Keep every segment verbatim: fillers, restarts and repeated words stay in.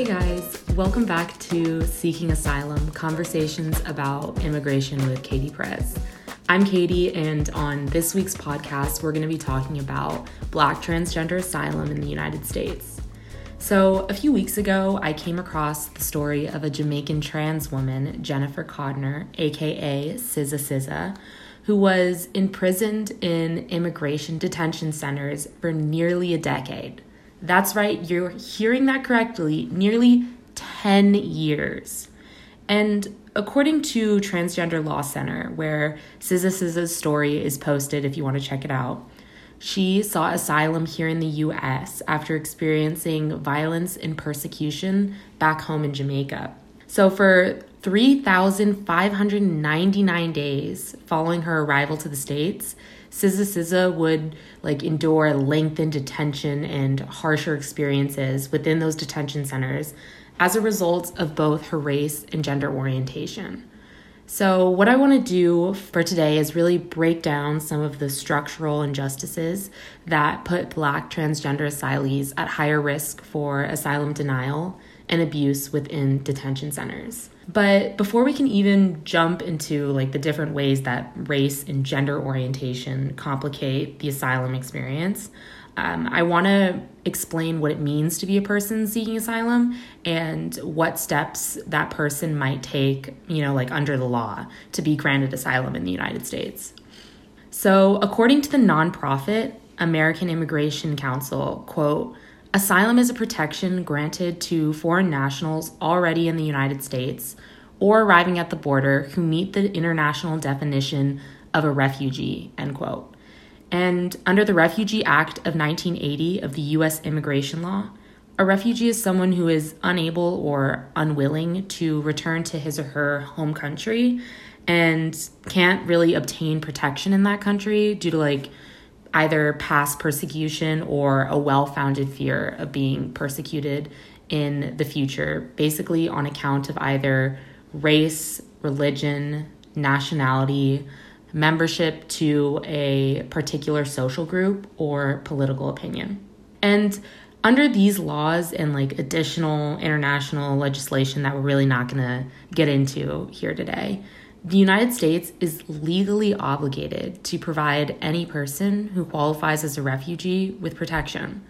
Hey guys, welcome back to Seeking Asylum, conversations about immigration with Katie Perez. I'm Katie, and on this week's podcast, we're going to be talking about Black transgender asylum in the United States. So a few weeks ago, I came across the story of a Jamaican trans woman, Jennifer Codner, aka Sizzah Sizzah, who was imprisoned in immigration detention centers for nearly a decade. That's right, you're hearing that correctly, nearly ten years. And according to Transgender Law Center, where Sizzah Sizzah's story is posted if you want to check it out, she sought asylum here in the U S after experiencing violence and persecution back home in Jamaica. So for three thousand five hundred ninety-nine days following her arrival to the States, Sizzah Sizzah would like endure lengthened detention and harsher experiences within those detention centers as a result of both her race and gender orientation. So what I want to do for today is really break down some of the structural injustices that put Black transgender asylees at higher risk for asylum denial and abuse within detention centers. But before we can even jump into like the different ways that race and gender orientation complicate the asylum experience, um, I want to explain what it means to be a person seeking asylum and what steps that person might take, you know, like under the law to be granted asylum in the United States. So according to the nonprofit American Immigration Council, quote, "Asylum is a protection granted to foreign nationals already in the United States or arriving at the border who meet the international definition of a refugee," end quote. And under the Refugee Act of nineteen eighty of the U S immigration law, a refugee is someone who is unable or unwilling to return to his or her home country and can't really obtain protection in that country due to like either past persecution or a well-founded fear of being persecuted in the future, basically on account of either race, religion, nationality, membership to a particular social group, or political opinion. And under these laws and like additional international legislation that we're really not going to get into here today, the United States is legally obligated to provide any person who qualifies as a refugee with protection.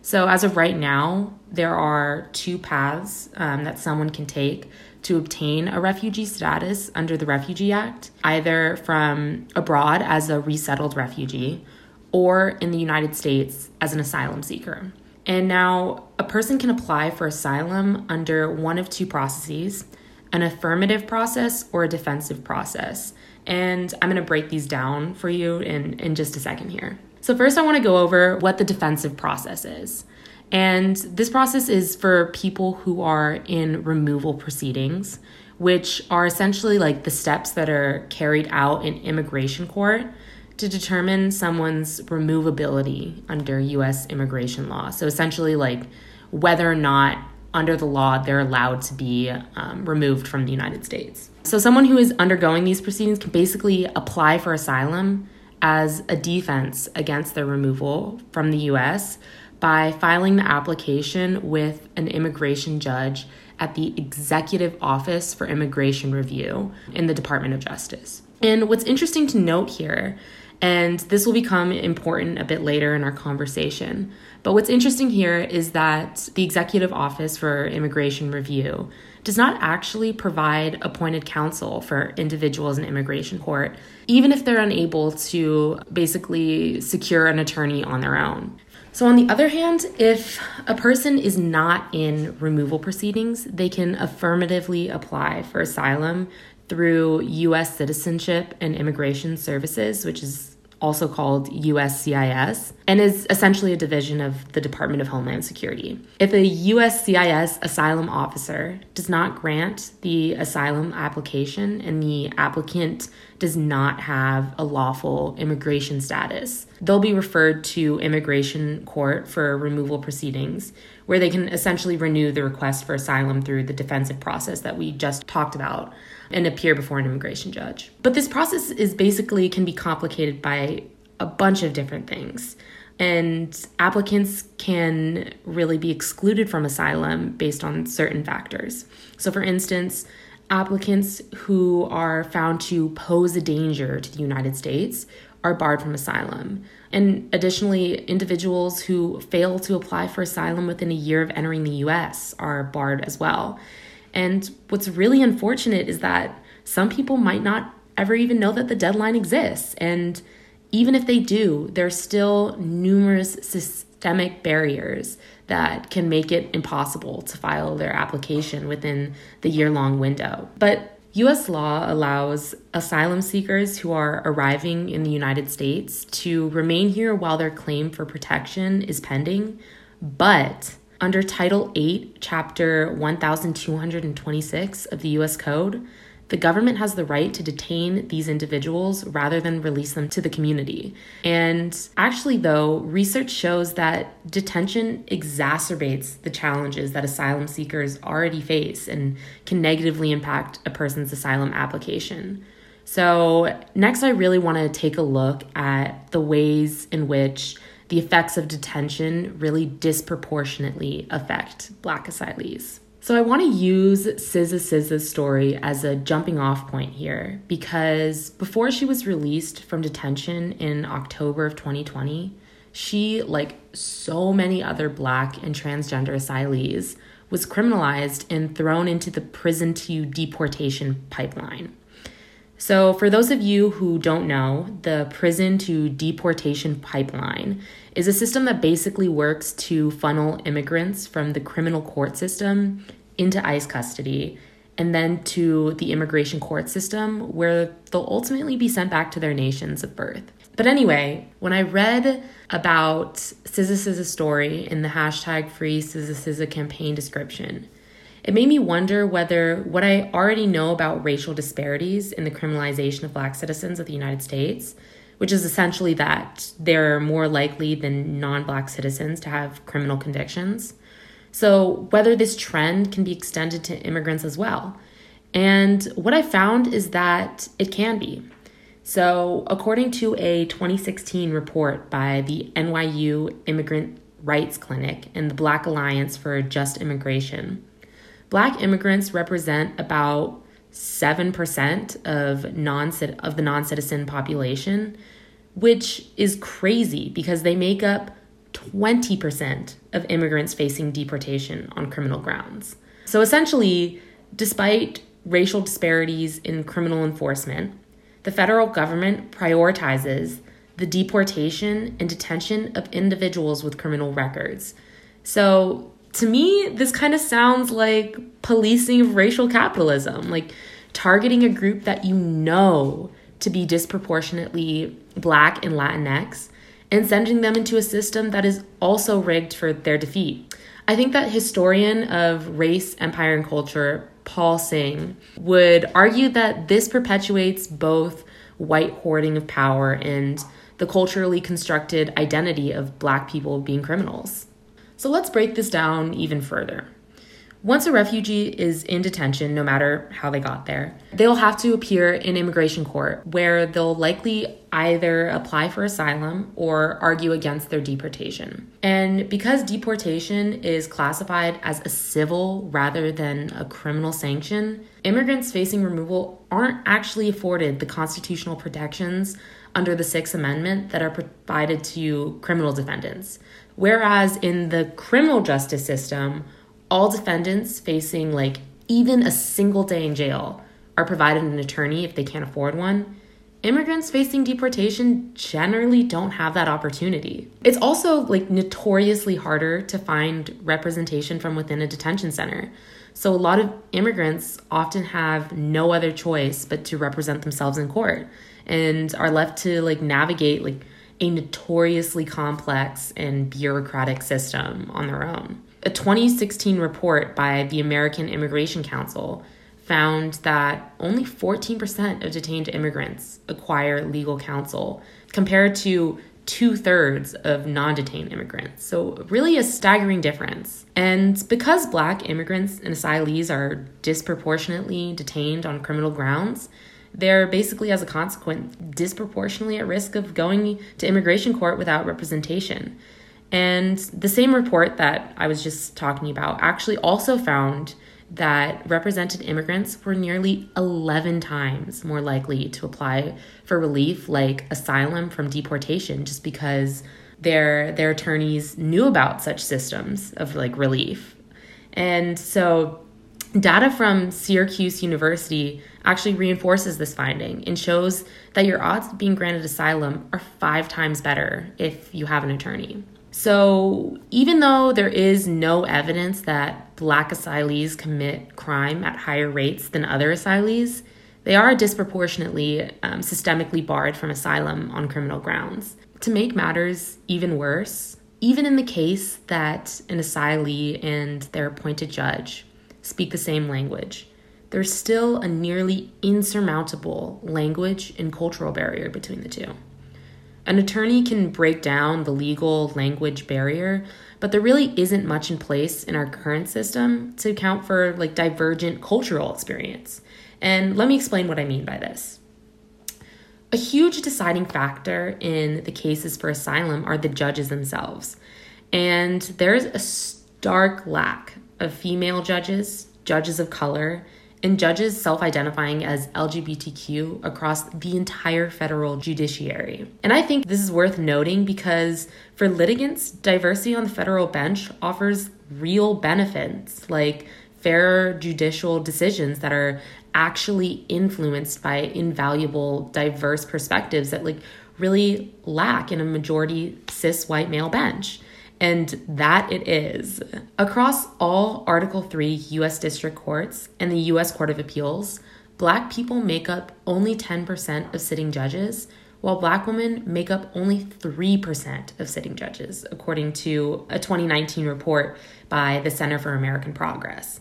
So as of right now, there are two paths um, that someone can take to obtain a refugee status under the Refugee Act, either from abroad as a resettled refugee or in the United States as an asylum seeker. And now a person can apply for asylum under one of two processes, an affirmative process or a defensive process. And I'm going to break these down for you in, in just a second here. So first I want to go over what the defensive process is. And this process is for people who are in removal proceedings, which are essentially like the steps that are carried out in immigration court to determine someone's removability under U S immigration law. So essentially like whether or not under the law, they're allowed to be um, removed from the United States. So someone who is undergoing these proceedings can basically apply for asylum as a defense against their removal from the U S by filing the application with an immigration judge at the Executive Office for Immigration Review in the Department of Justice. And what's interesting to note here, and this will become important a bit later in our conversation, but what's interesting here is that the Executive Office for Immigration Review does not actually provide appointed counsel for individuals in immigration court, even if they're unable to basically secure an attorney on their own. So on the other hand, if a person is not in removal proceedings, they can affirmatively apply for asylum through U S Citizenship and Immigration Services, which is also called U S C I S, and is essentially a division of the Department of Homeland Security. If a U S C I S asylum officer does not grant the asylum application and the applicant does not have a lawful immigration status, they'll be referred to immigration court for removal proceedings, where they can essentially renew the request for asylum through the defensive process that we just talked about and appear before an immigration judge. But this process is basically can be complicated by a bunch of different things. And applicants can really be excluded from asylum based on certain factors. So, for instance, applicants who are found to pose a danger to the United States are barred from asylum. And additionally, individuals who fail to apply for asylum within a year of entering the U S are barred as well. And what's really unfortunate is that some people might not ever even know that the deadline exists. And even if they do, there's still numerous systemic barriers that can make it impossible to file their application within the year-long window. But U S law allows asylum seekers who are arriving in the United States to remain here while their claim for protection is pending. But under Title eight, Chapter twelve twenty-six of the U S Code, the government has the right to detain these individuals rather than release them to the community. And actually, though, research shows that detention exacerbates the challenges that asylum seekers already face and can negatively impact a person's asylum application. So next, I really want to take a look at the ways in which the effects of detention really disproportionately affect Black asylees. So I want to use Sizzah Sizzah's story as a jumping off point here, because before she was released from detention in October of twenty twenty, she, like so many other Black and transgender asylees, was criminalized and thrown into the prison to deportation pipeline. So for those of you who don't know, the prison to deportation pipeline is a system that basically works to funnel immigrants from the criminal court system into ICE custody and then to the immigration court system, where they'll ultimately be sent back to their nations of birth. But anyway, when I read about Sizzah Sizzah's story in the hashtag Free Sizzah Sizzah campaign description, it made me wonder whether what I already know about racial disparities in the criminalization of Black citizens of the United States, which is essentially that they're more likely than non-Black citizens to have criminal convictions. So whether this trend can be extended to immigrants as well. And what I found is that it can be. So according to a twenty sixteen report by the N Y U Immigrant Rights Clinic and the Black Alliance for Just Immigration, Black immigrants represent about seven percent of non of the non-citizen population, which is crazy because they make up twenty percent of immigrants facing deportation on criminal grounds. So essentially, despite racial disparities in criminal enforcement, the federal government prioritizes the deportation and detention of individuals with criminal records. So to me, this kind of sounds like policing of racial capitalism, like targeting a group that you know to be disproportionately Black and Latinx and sending them into a system that is also rigged for their defeat. I think that historian of race, empire, and culture, Paul Singh, would argue that this perpetuates both white hoarding of power and the culturally constructed identity of Black people being criminals. So let's break this down even further. Once a refugee is in detention, no matter how they got there, they'll have to appear in immigration court, where they'll likely either apply for asylum or argue against their deportation. And because deportation is classified as a civil rather than a criminal sanction, immigrants facing removal aren't actually afforded the constitutional protections under the Sixth Amendment that are provided to criminal defendants. Whereas in the criminal justice system, all defendants facing like even a single day in jail are provided an attorney if they can't afford one. Immigrants facing deportation generally don't have that opportunity. It's also like notoriously harder to find representation from within a detention center. So a lot of immigrants often have no other choice but to represent themselves in court and are left to like navigate like a notoriously complex and bureaucratic system on their own. A twenty sixteen report by the American Immigration Council found that only fourteen percent of detained immigrants acquire legal counsel, compared to two-thirds of non-detained immigrants. So really a staggering difference. And because Black immigrants and asylees are disproportionately detained on criminal grounds, they're basically, as a consequence, disproportionately at risk of going to immigration court without representation. And the same report that I was just talking about actually also found that represented immigrants were nearly eleven times more likely to apply for relief like asylum from deportation, just because their their attorneys knew about such systems of like relief. And so data from Syracuse University actually reinforces this finding and shows that your odds of being granted asylum are five times better if you have an attorney. So even though there is no evidence that Black asylees commit crime at higher rates than other asylees, they are disproportionately um, systemically barred from asylum on criminal grounds. To make matters even worse, even in the case that an asylee and their appointed judge speak the same language, there's still a nearly insurmountable language and cultural barrier between the two. An attorney can break down the legal language barrier, but there really isn't much in place in our current system to account for like divergent cultural experience. And let me explain what I mean by this. A huge deciding factor in the cases for asylum are the judges themselves. And there's a stark lack of female judges, judges of color, and judges self-identifying as L G B T Q across the entire federal judiciary. And I think this is worth noting because for litigants, diversity on the federal bench offers real benefits, like fair judicial decisions that are actually influenced by invaluable, diverse perspectives that like really lack in a majority cis white male bench. And that it is. Across all Article three U S District Courts and the U S Court of Appeals, Black people make up only ten percent of sitting judges, while Black women make up only three percent of sitting judges, according to a twenty nineteen report by the Center for American Progress.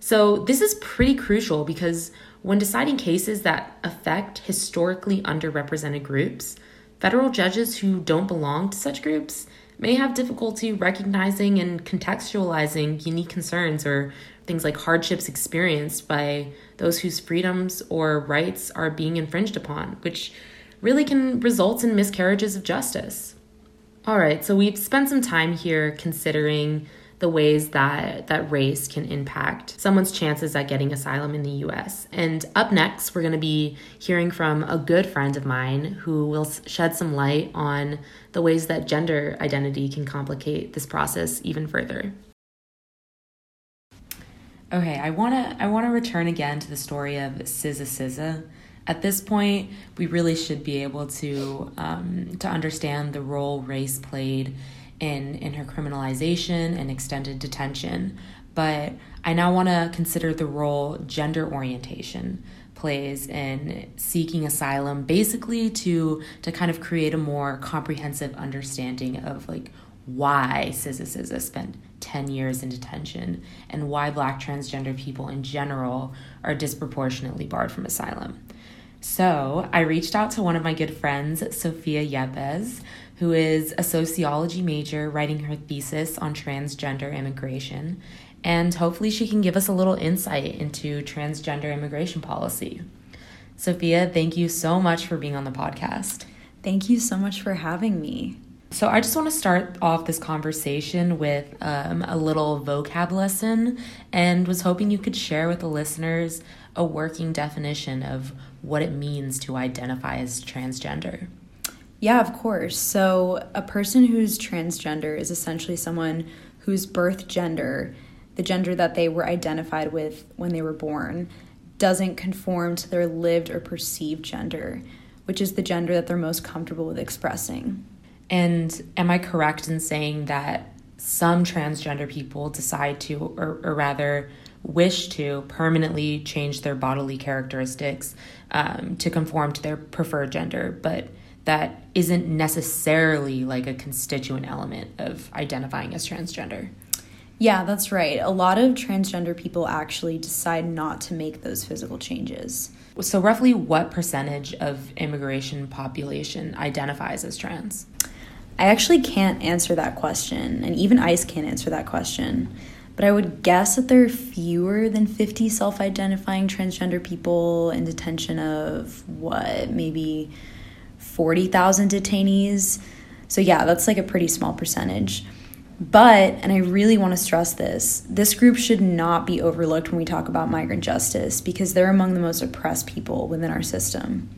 So this is pretty crucial because when deciding cases that affect historically underrepresented groups, federal judges who don't belong to such groups may have difficulty recognizing and contextualizing unique concerns or things like hardships experienced by those whose freedoms or rights are being infringed upon, which really can result in miscarriages of justice. All right, so we've spent some time here considering the ways that, that race can impact someone's chances at getting asylum in the U S. And up next, we're going to be hearing from a good friend of mine who will shed some light on the ways that gender identity can complicate this process even further. Okay, I want to I want to return again to the story of Sizzah Sizzah. At this point, we really should be able to um, to understand the role race played in in her criminalization and extended detention. But I now want to consider the role gender orientation plays in seeking asylum, basically to to kind of create a more comprehensive understanding of like why Sizzah Sizzah spent ten years in detention and why Black transgender people in general are disproportionately barred from asylum. So I reached out to one of my good friends, Sophia Yepes, who is a sociology major writing her thesis on transgender immigration, and hopefully she can give us a little insight into transgender immigration policy. Sophia, thank you so much for being on the podcast. Thank you so much for having me. So I just want to start off this conversation with um, a little vocab lesson, and was hoping you could share with the listeners a working definition of what it means to identify as transgender. Yeah, of course. So a person who's transgender is essentially someone whose birth gender, the gender that they were identified with when they were born, doesn't conform to their lived or perceived gender, which is the gender that they're most comfortable with expressing. And am I correct in saying that some transgender people decide to, or, or rather wish to, permanently change their bodily characteristics um, to conform to their preferred gender, but that isn't necessarily like a constituent element of identifying as transgender? Yeah, that's right. A lot of transgender people actually decide not to make those physical changes. So roughly what percentage of immigration population identifies as trans? I actually can't answer that question, and even ICE can't answer that question. but I would guess that there are fewer than fifty self-identifying transgender people in detention of, what, maybe forty thousand detainees. So yeah, that's like a pretty small percentage. But, and I really want to stress this, this group should not be overlooked when we talk about migrant justice, because they're among the most oppressed people within our system.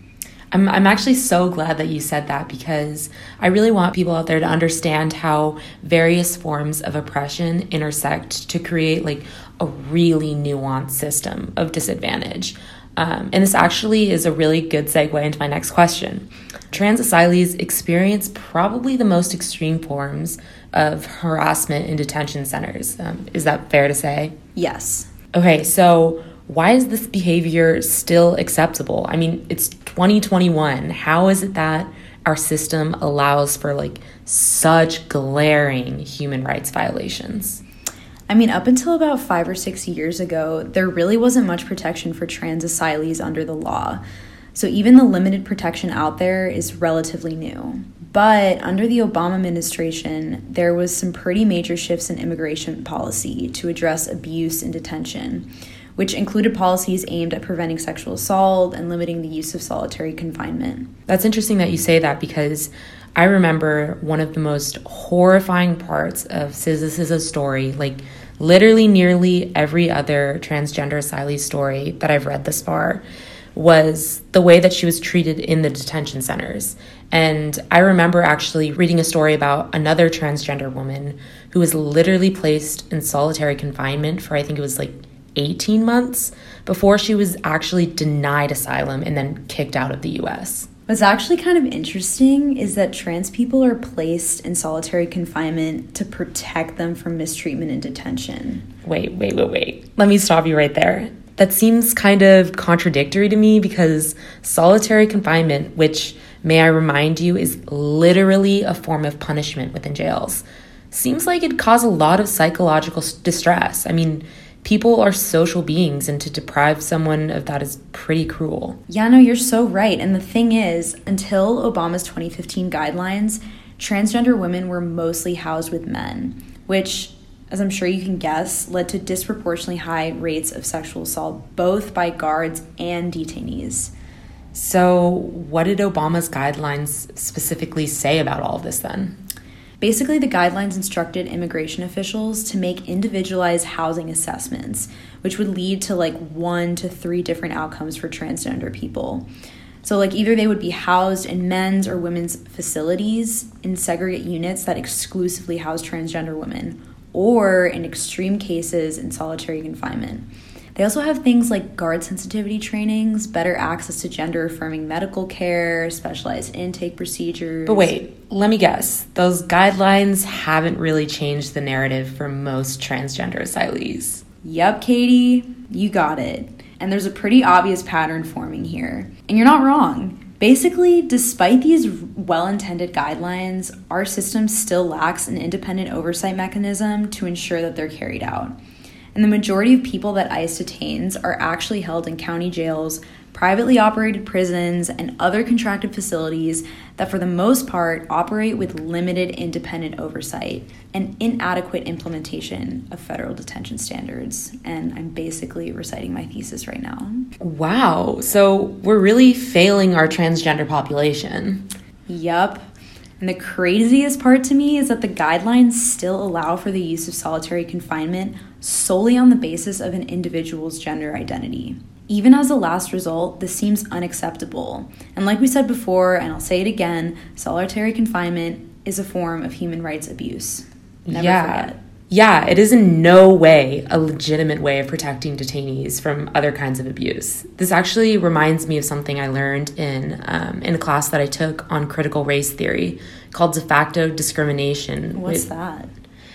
I'm I'm actually so glad that you said that, because I really want people out there to understand how various forms of oppression intersect to create like a really nuanced system of disadvantage. Um, and this actually is a really good segue into my next question. Trans asylees experience probably the most extreme forms of harassment in detention centers. Um, is that fair to say? Yes. Okay, so why is this behavior still acceptable? I mean, it's twenty twenty-one. How is it that our system allows for like such glaring human rights violations? I mean, up until about five or six years ago, there really wasn't much protection for trans asylees under the law. So even the limited protection out there is relatively new. But under the Obama administration, there was some pretty major shifts in immigration policy to address abuse in detention, which included policies aimed at preventing sexual assault and limiting the use of solitary confinement. That's interesting that you say that, because I remember one of the most horrifying parts of Sizzah Sizzah's story, like literally nearly every other transgender asylee story that I've read this far, was the way that she was treated in the detention centers. And I remember actually reading a story about another transgender woman who was literally placed in solitary confinement for, I think it was like eighteen months before she was actually denied asylum and then kicked out of the U S. What's actually kind of interesting is that trans people are placed in solitary confinement to protect them from mistreatment and detention. Wait, wait, wait, wait. Let me stop you right there. That seems kind of contradictory to me, because solitary confinement, which, may I remind you, is literally a form of punishment within jails, seems like it'd cause a lot of psychological distress. I mean, people are social beings, and to deprive someone of that is pretty cruel. Yeah, no, you're so right. And the thing is, until Obama's twenty fifteen guidelines, transgender women were mostly housed with men, which, as I'm sure you can guess, led to disproportionately high rates of sexual assault, both by guards and detainees. So what did Obama's guidelines specifically say about all of this then? Basically, the guidelines instructed immigration officials to make individualized housing assessments, which would lead to like one to three different outcomes for transgender people. So like either they would be housed in men's or women's facilities in segregate units that exclusively house transgender women, or in extreme cases in solitary confinement. They also have things like guard sensitivity trainings, better access to gender-affirming medical care, specialized intake procedures. But wait, let me guess. Those guidelines haven't really changed the narrative for most transgender asylees. Yep, Katie, you got it. And there's a pretty obvious pattern forming here. And you're not wrong. Basically, despite these well-intended guidelines, our system still lacks an independent oversight mechanism to ensure that they're carried out. And the majority of people that ICE detains are actually held in county jails, privately operated prisons, and other contracted facilities that for the most part operate with limited independent oversight and inadequate implementation of federal detention standards. And I'm basically reciting my thesis right now. Wow, so we're really failing our transgender population. Yup. And the craziest part to me is that the guidelines still allow for the use of solitary confinement solely on the basis of an individual's gender identity. Even as a last resort, this seems unacceptable. And like we said before, and I'll say it again, solitary confinement is a form of human rights abuse. Never yeah. forget. Yeah, it is in no way a legitimate way of protecting detainees from other kinds of abuse. This actually reminds me of something I learned in um, in a class that I took on critical race theory called de facto discrimination. What's it, that?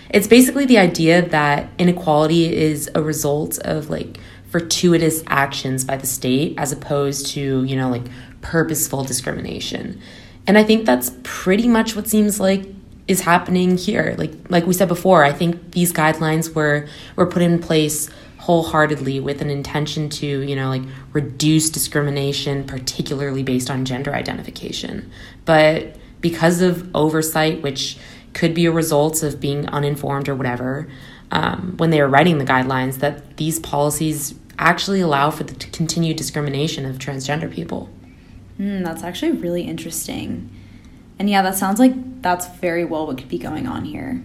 It's basically the idea that inequality is a result of like fortuitous actions by the state as opposed to, you know, like purposeful discrimination. And I think that's pretty much what seems like is happening here. Like like we said before, I think these guidelines were were put in place wholeheartedly with an intention to, you know, like reduce discrimination, particularly based on gender identification. But because of oversight, which could be a result of being uninformed or whatever, um, when they were writing the guidelines that these policies actually allow for the continued discrimination of transgender people. Mm, that's actually really interesting. And yeah, that sounds like that's very well what could be going on here.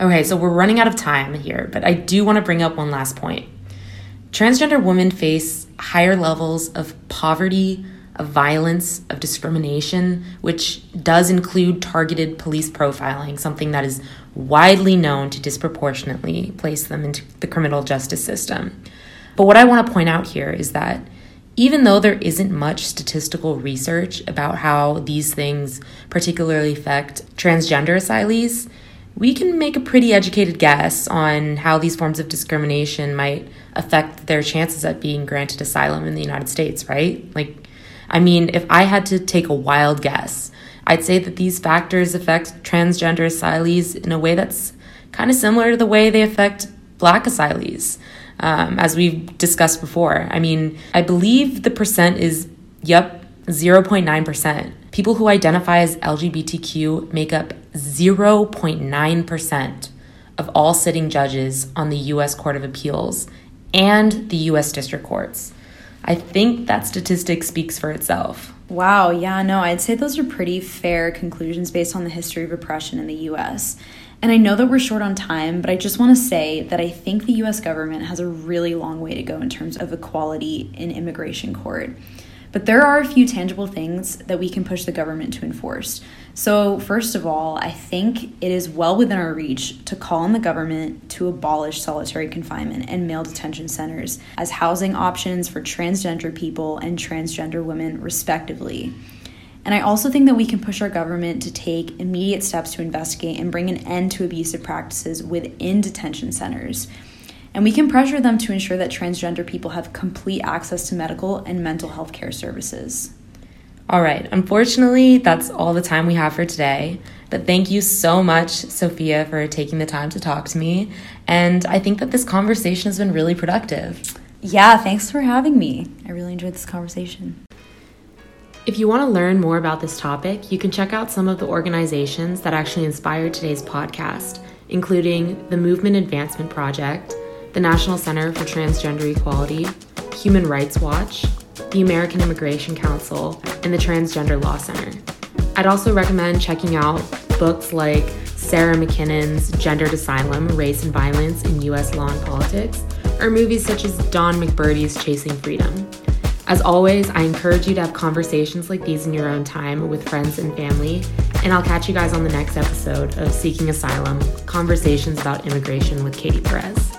Okay, so we're running out of time here, but I do want to bring up one last point. Transgender women face higher levels of poverty, of violence, of discrimination, which does include targeted police profiling, something that is widely known to disproportionately place them into the criminal justice system. But what I want to point out here is that even though there isn't much statistical research about how these things particularly affect transgender asylees, we can make a pretty educated guess on how these forms of discrimination might affect their chances at being granted asylum in the United States, right? Like, I mean, if I had to take a wild guess, I'd say that these factors affect transgender asylees in a way that's kind of similar to the way they affect Black asylees. Um, as we've discussed before. I mean, I believe the percent is, yep, zero point nine percent. People who identify as L G B T Q make up zero point nine percent of all sitting judges on the U S Court of Appeals and the U S District Courts. I think that statistic speaks for itself. Wow, yeah, no, I'd say those are pretty fair conclusions based on the history of oppression in the U S, and I know that we're short on time, but I just want to say that I think the U S government has a really long way to go in terms of equality in immigration court. But there are a few tangible things that we can push the government to enforce. So first of all, I think it is well within our reach to call on the government to abolish solitary confinement and male detention centers as housing options for transgender people and transgender women, respectively. And I also think that we can push our government to take immediate steps to investigate and bring an end to abusive practices within detention centers. And we can pressure them to ensure that transgender people have complete access to medical and mental health care services. All right, unfortunately, that's all the time we have for today. But thank you so much, Sophia, for taking the time to talk to me. And I think that this conversation has been really productive. Yeah, thanks for having me. I really enjoyed this conversation. If you want to learn more about this topic, you can check out some of the organizations that actually inspired today's podcast, including the Movement Advancement Project, the National Center for Transgender Equality, Human Rights Watch, the American Immigration Council, and the Transgender Law Center. I'd also recommend checking out books like Sarah McKinnon's Gendered Asylum, Race and Violence in U S Law and Politics, or movies such as Don McBurdy's Chasing Freedom. As always, I encourage you to have conversations like these in your own time with friends and family, and I'll catch you guys on the next episode of Seeking Asylum, Conversations about Immigration with Katie Perez.